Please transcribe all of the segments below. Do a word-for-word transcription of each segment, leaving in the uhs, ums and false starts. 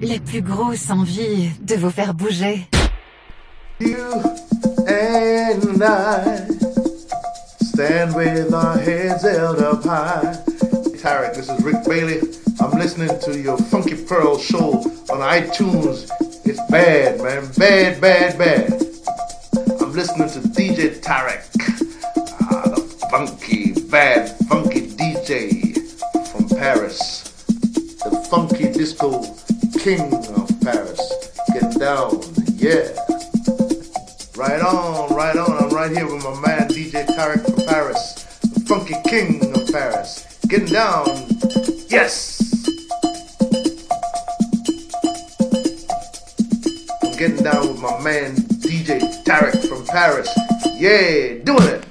la plus grosse envie de vous faire bouger. You and I stand with our heads held up high. Tarek, this is Rick Bailey. I'm listening to your Funky Pearl show on iTunes. It's bad, man. Bad, bad, bad. I'm listening to D J Tarek. Ah, the funky, bad, funky D J from Paris. The funky disco king of Paris. Get down, yeah. Right on, right on. I'm right here with my man D J Tarek from Paris. The funky king of Paris. Getting down, yes. Getting down with my man D J Tarek from Paris. Yeah, doing it.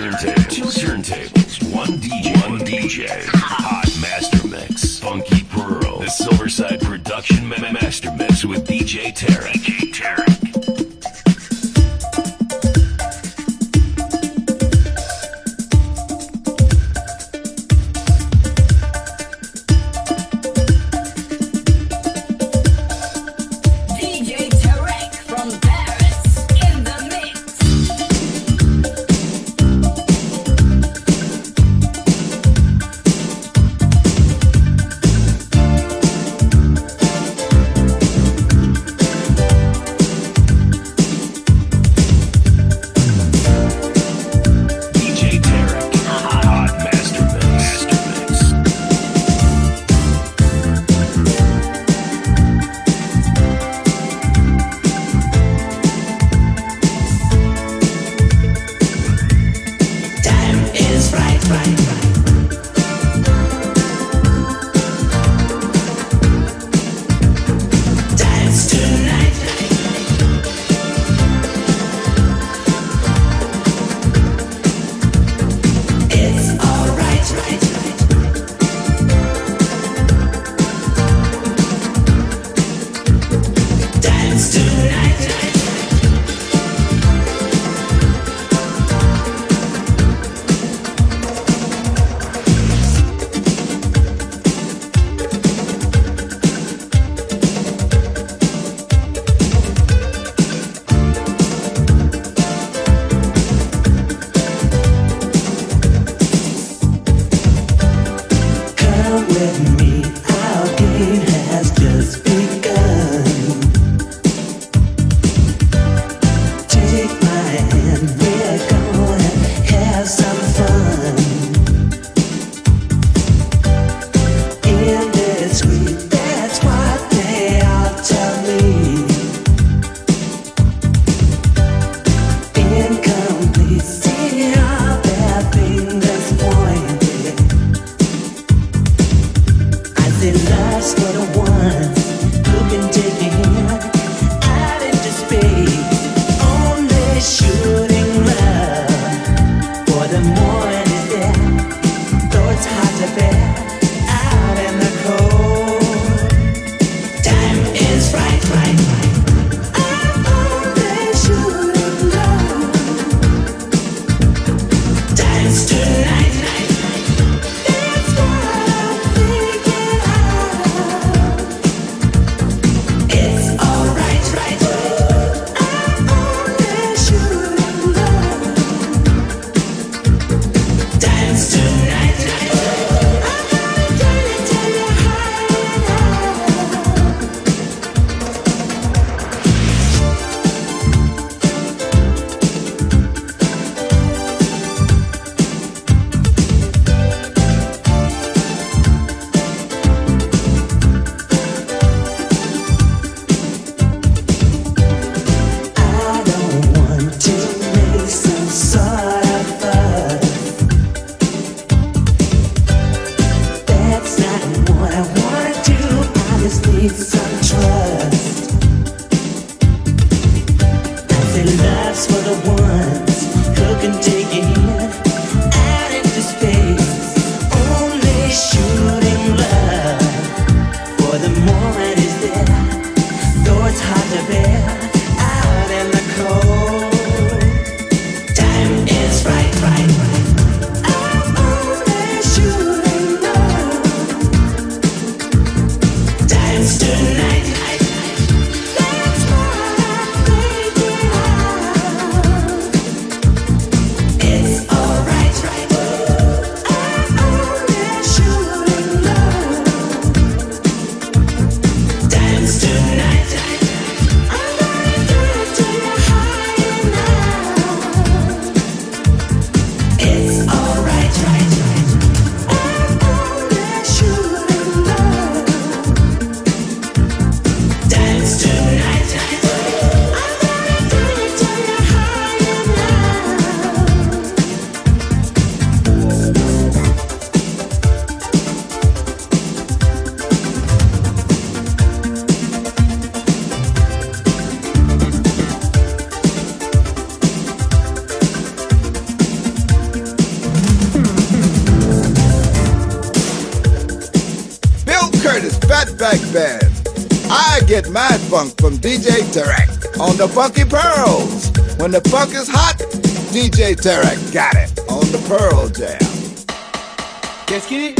turntables, turntables, one D J, one D J, hot master mix, Funky Pearl, the Silverside Production ma- master mix with D J Tarek. D J Tarek. It's get my funk from D J Tarek on the Funky Pearls. When the funk is hot, D J Tarek got it on the Pearl Jam. Qu'est-ce qu'il est?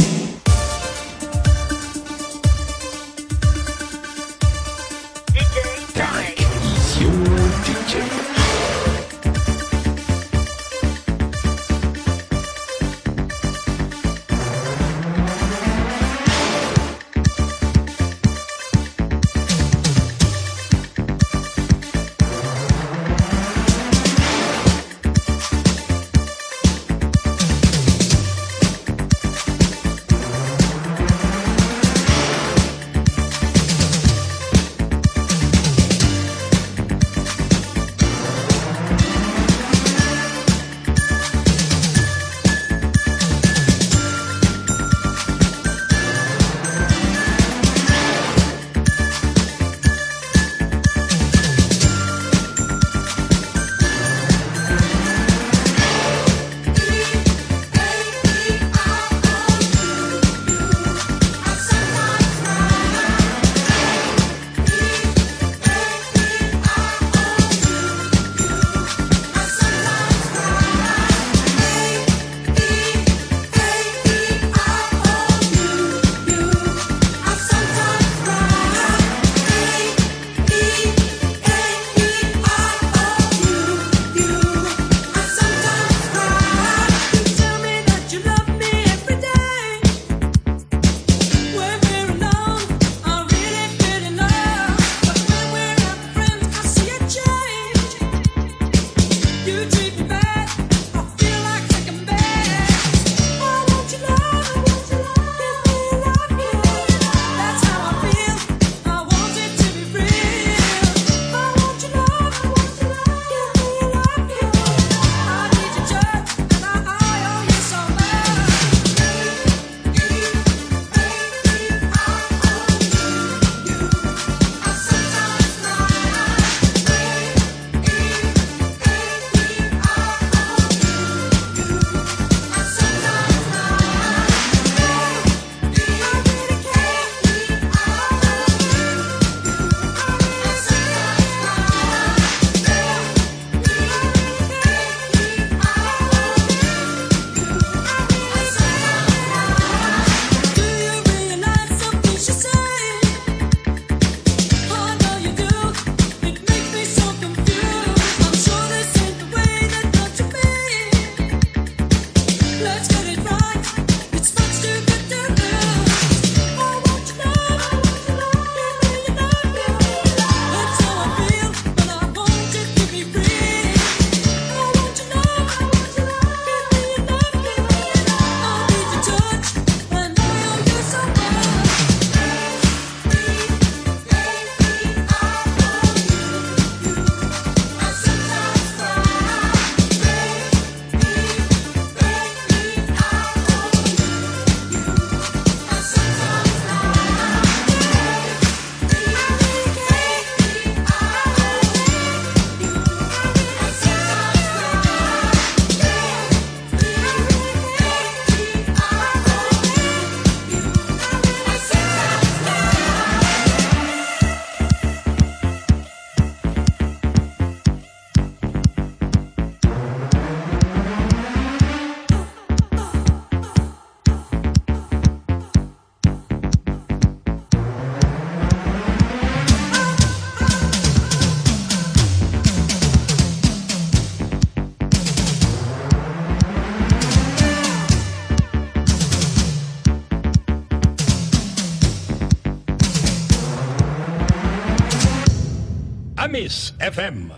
Ami F M.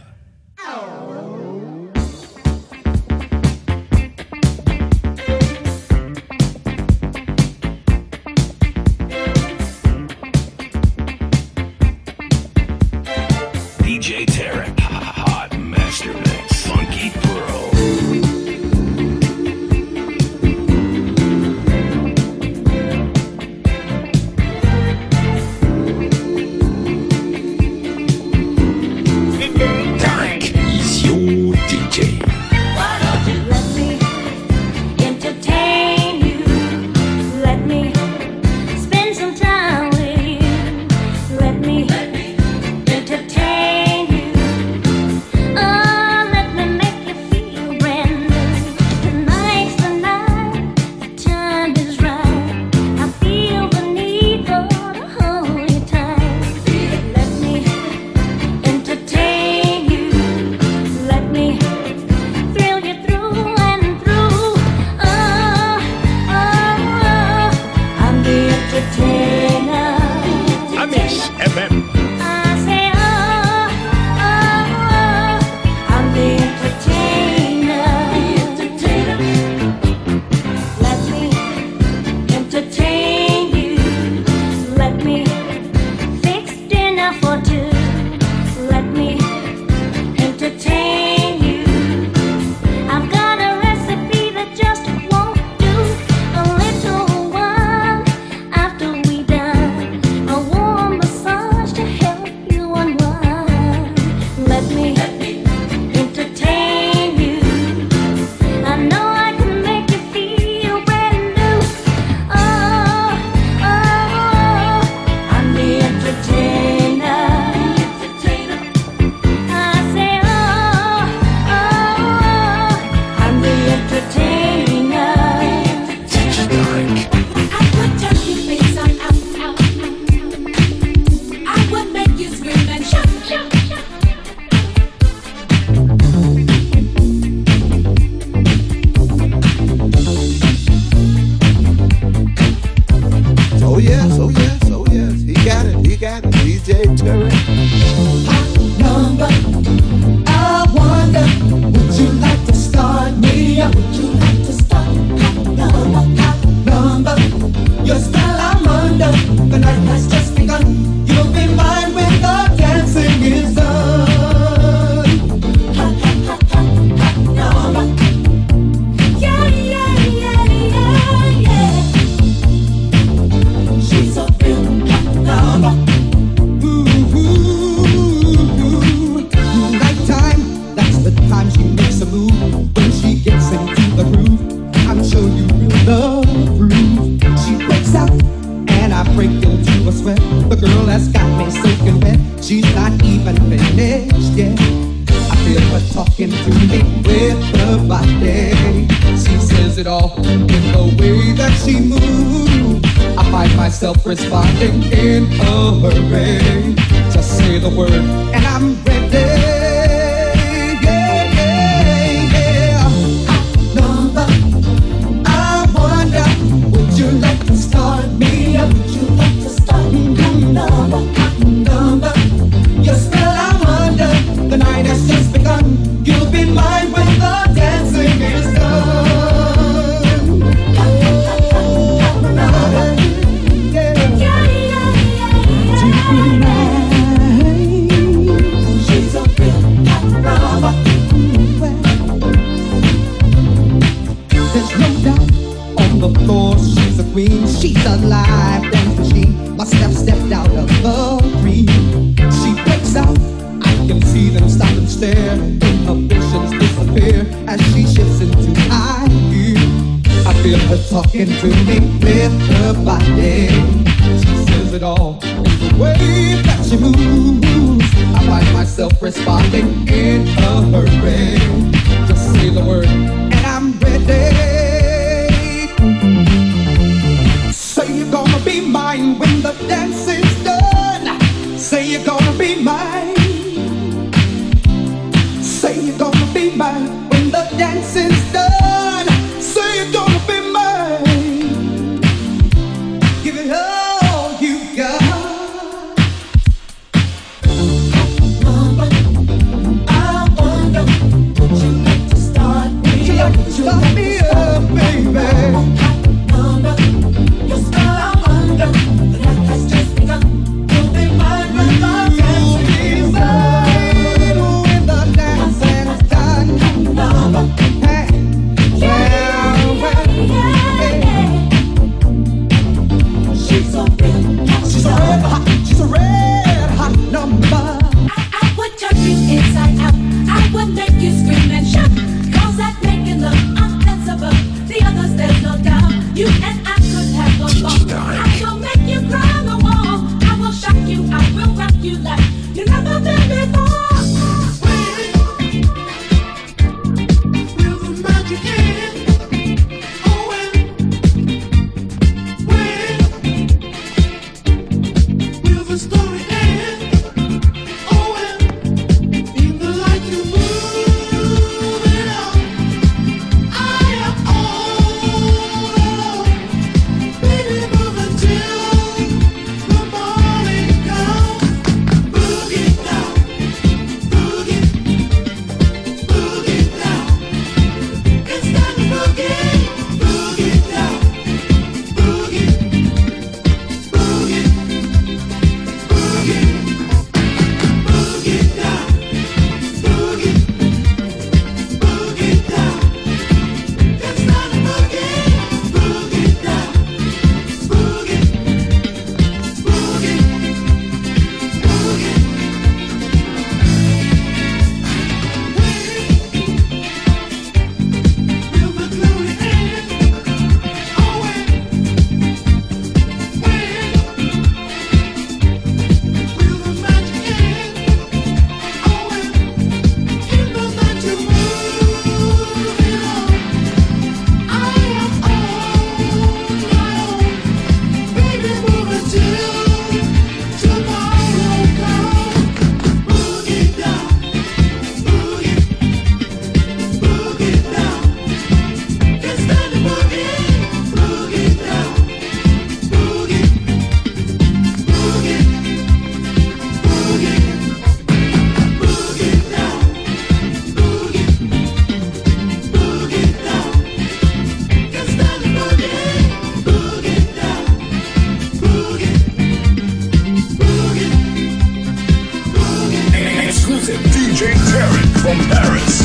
D J Tarek, hot master mix, Funky Pearl. Down. walking through me with her body. She says it all in the way that she moves. I find myself responding in a hurry. Just say the word and I'm ready. She's alive and she must have stepped out of her dream. She breaks out, I can see them stop and stare. Inhibitions disappear as she shifts into high gear. I feel her talking to me with her body. She says it all in the way that she moves. I find myself responding in a hurry. Just say the word and I'm ready. Be mine when the dance is done. Say you're gonna be mine. Say you're gonna be mine when the dance is done. Say you're gonna be mine. Give it all you got. Mama, I wonder, would you like to start me? Would you like to start me up, baby? D J Tarek from Paris.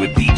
With the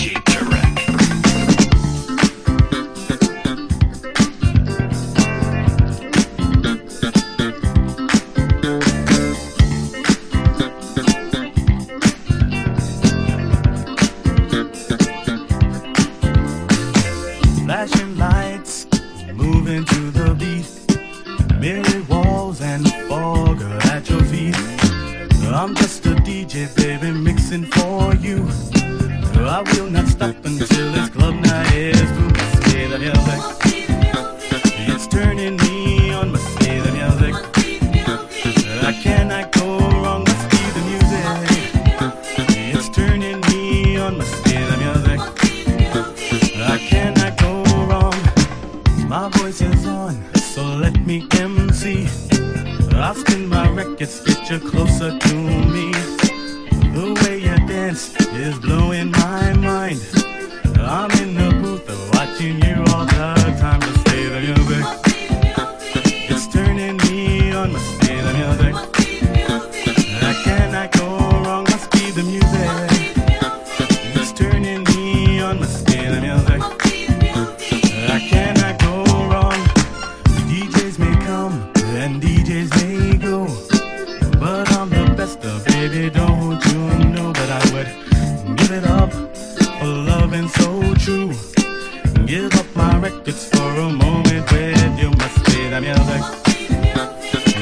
I will not stop until this club night is through. Play the music. It's turning me on. Must play the music. I cannot go wrong. Must be the music. It's turning me on. Must play the music. I cannot go wrong. My voice is on, so let me M C. I'll spin my records, get you closer to me. The way you dance is blowing my mind. I'm in the booth watching you all the time. Must play the music. It's turning me on. Must play the music. I cannot go wrong. Must be the music. It's turning me on. Must play the music. I cannot go wrong. D Js may come and D Js may go, but I'm the best of baby. Don't you know that I would give it up? Loving so true. Give up my records for a moment with you. Must play the music.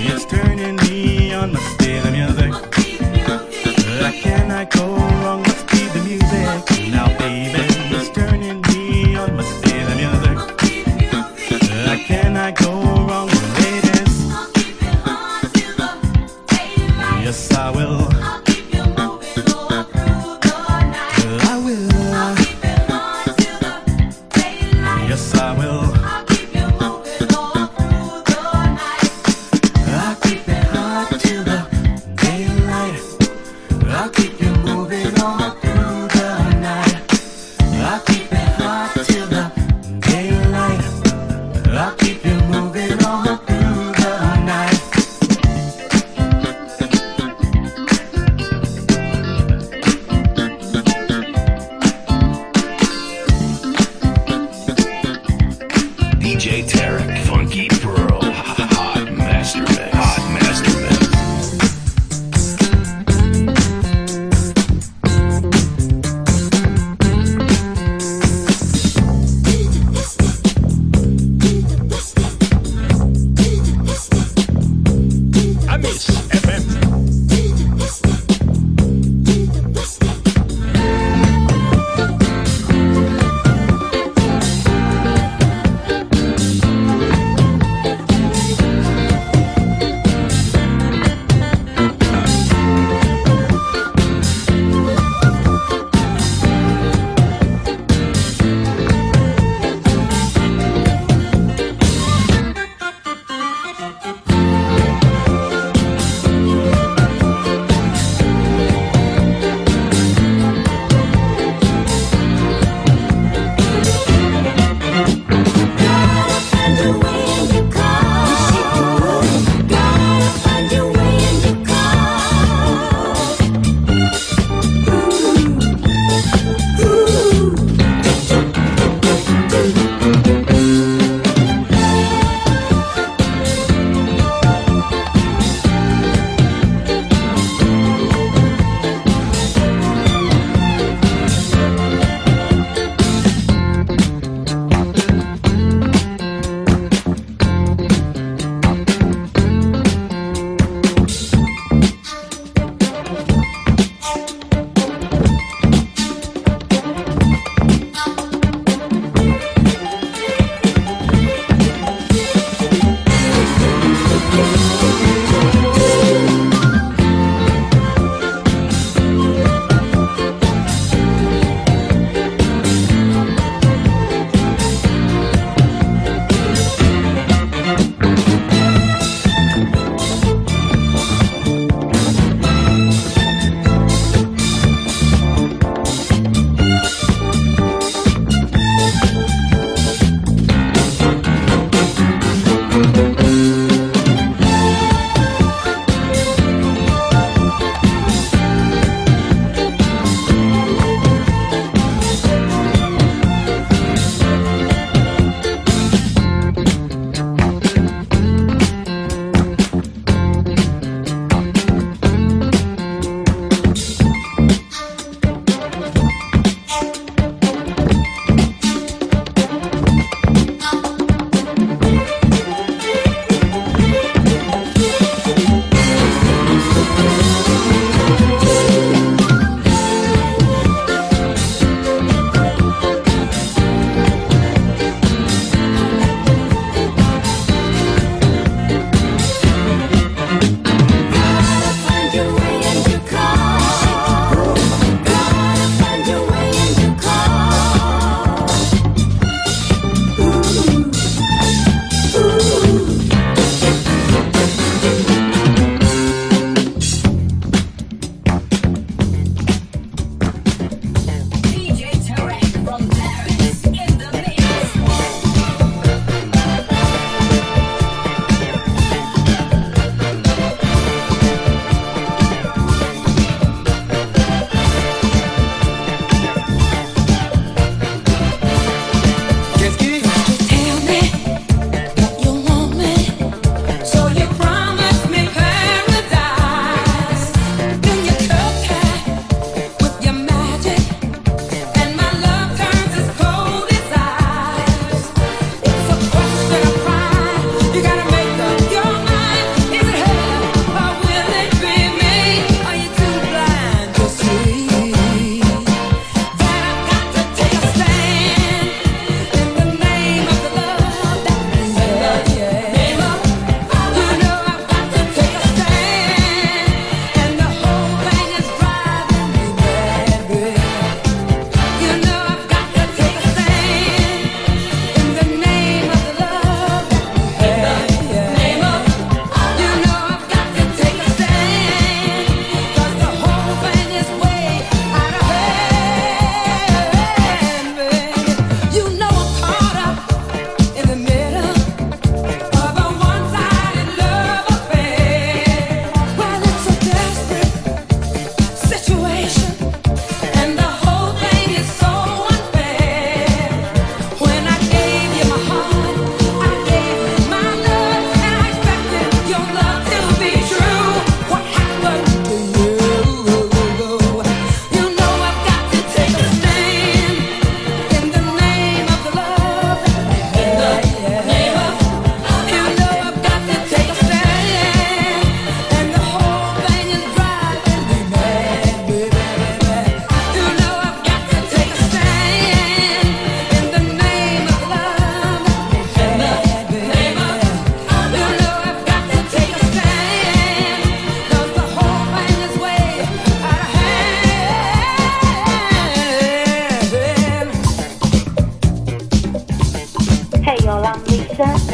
It's turning me on. Must play the music. I cannot go wrong. Must be the music. Now baby, it's turning me on. Must play the music. I cannot go wrong. Ladies, yes I will. I'll keep you moving.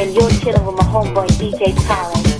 and you're chilling with my homeboy D J Tarek.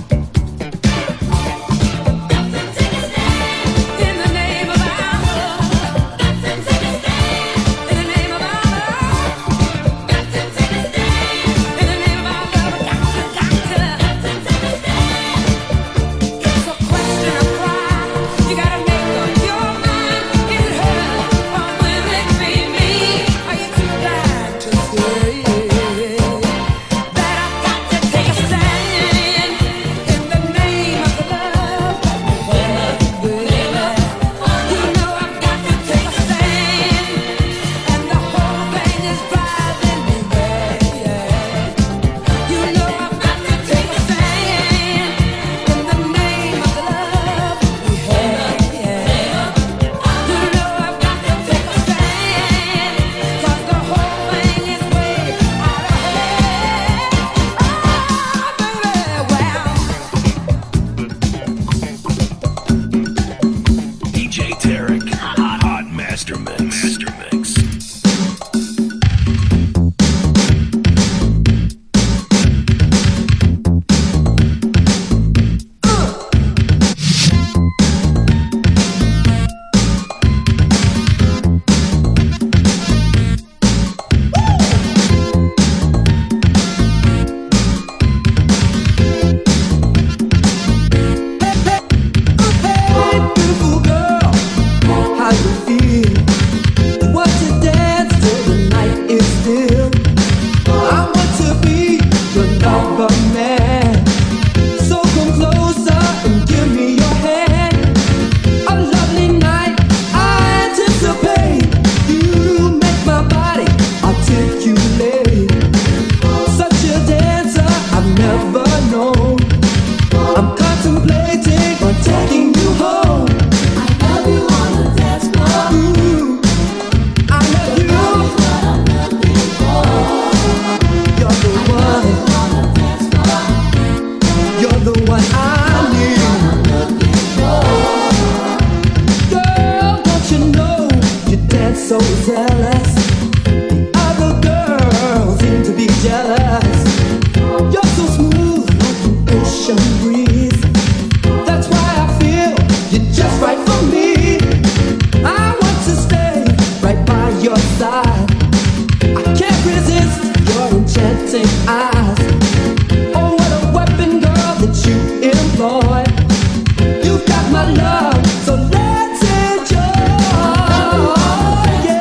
Love, so let's enjoy. Oh, yeah.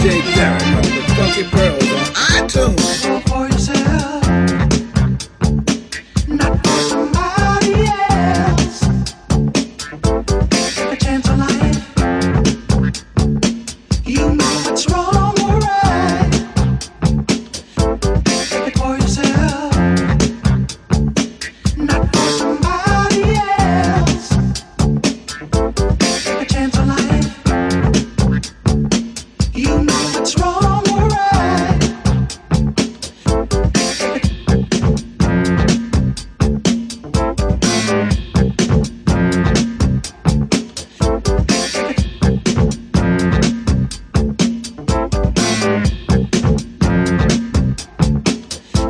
D J Tarek of the Funky Pearls on iTunes. For yourself, not for somebody else. A chance of life, you know it's wrong or right. Take it for yourself, not for somebody else. A chance of life, you know it's wrong or right.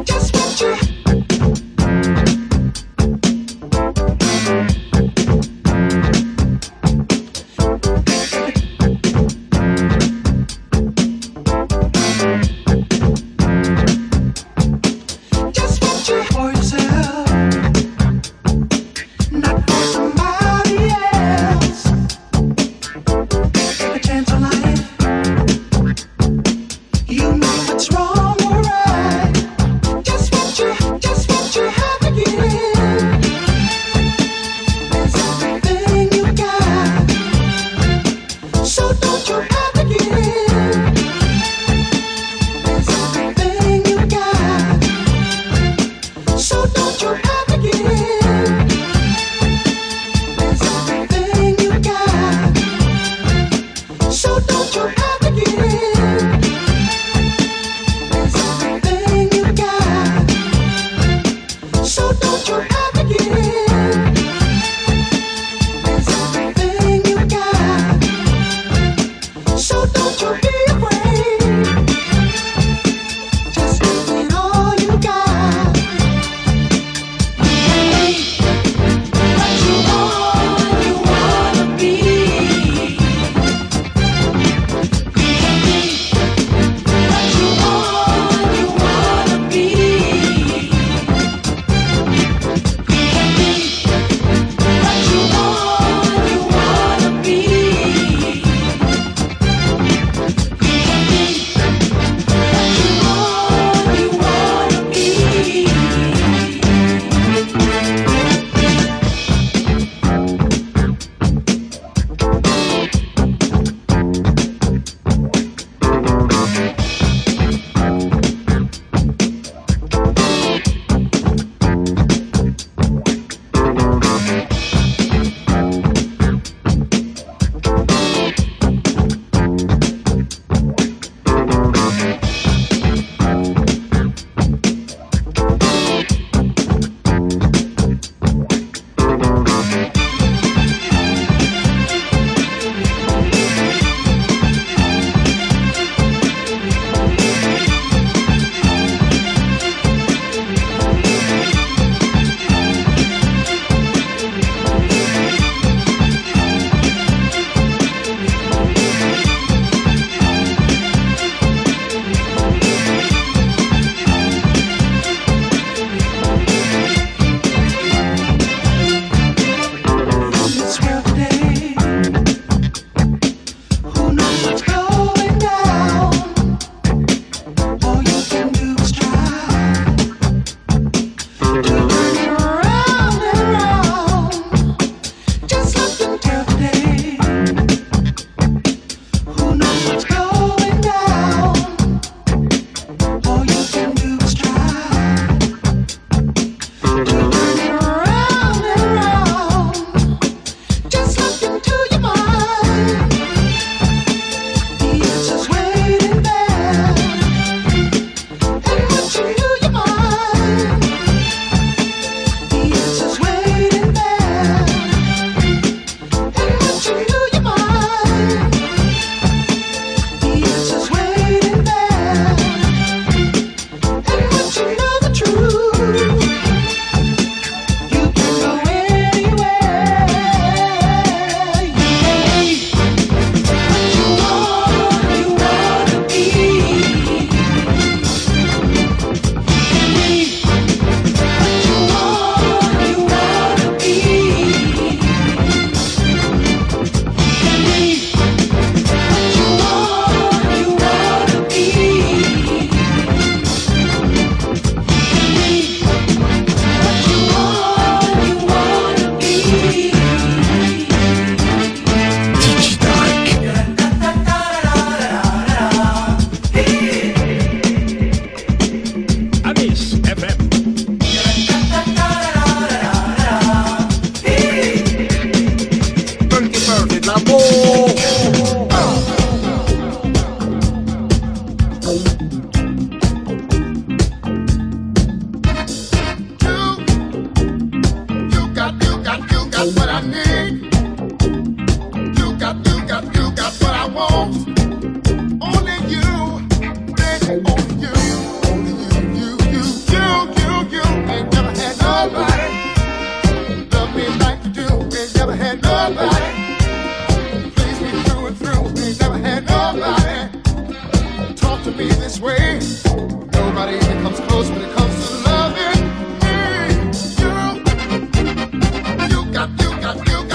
Just what you just want you for yourself, not for somebody else. A chance of life, you know it's wrong or right. Just what you, just what you have to give is everything you got. So don't you have to give is everything you got. So don't you have to give is everything you got. So don't you have to give is everything you got. So don't you have to give is everything you got. So don't you be afraid. Just give it all you got. What you want, you wanna be. What you want, you wanna be. got what I need. You got, you got, you got what I want. Only you, baby, only you, only you, you, you, you, you, you. Ain't never had nobody love me like you do. Ain't never had nobody please me through and through. Ain't never had nobody talk to me this way. Nobody even comes close when it comes to loving me. You got, you got, you got.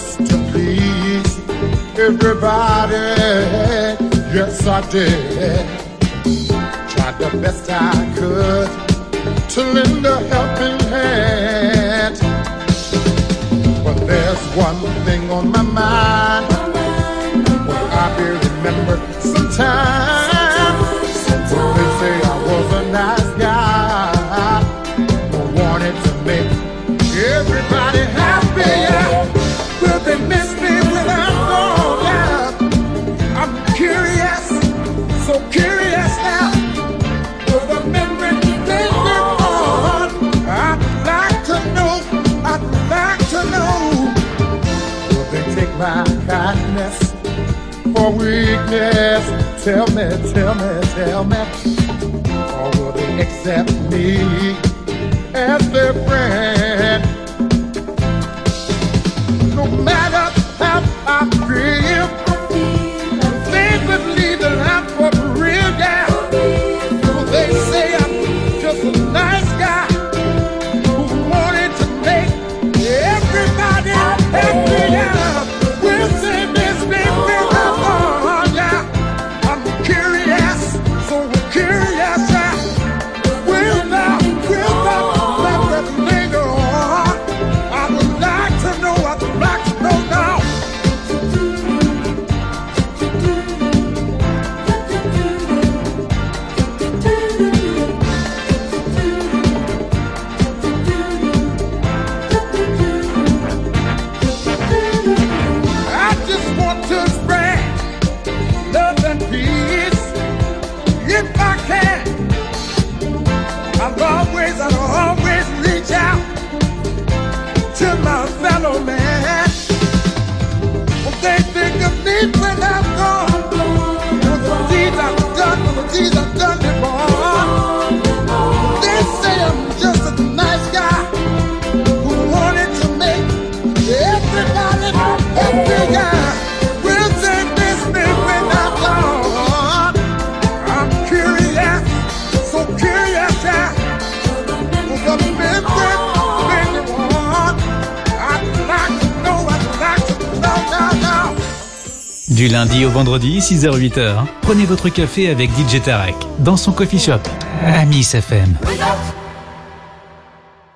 just to please everybody. Yes, I did. Tried the best I could to lend a helping hand. But there's one thing on my mind, what I be remembered sometimes. When they say I was a nice guy, I wanted to make everybody happy. Will they miss me when I'm gone now? I'm curious, so curious now. Will the memory linger on? I'd like to know, I'd like to know. Will they take my kindness for weakness? Tell me, tell me, tell me. Or will they accept me as their friend? No matter how I feel, they believe that I'm for real, yeah. So they say I'm just a nice guy who wanted to make everybody happy, yeah. Will they miss me when I'm gone, yeah. I'm curious, so curious, yeah. Will I, will I let them linger on? I would like to know, I would like to know now. I just want to spread love and peace if I can. I'll always, I'll always reach out to my fellow man. When they think of me when I'm gone, for the deeds I've done, for the deeds I've done before. They say I'm just a nice guy who wanted to make everybody happy, yeah. Will they miss me when I'm gone? I'm curious, so curious, yeah. Will the memory linger on? I'd like to know, I'd like to know now, now. Du lundi au vendredi, six heures huit heures, prenez votre café avec D J Tarek dans son coffee shop, Ami F M.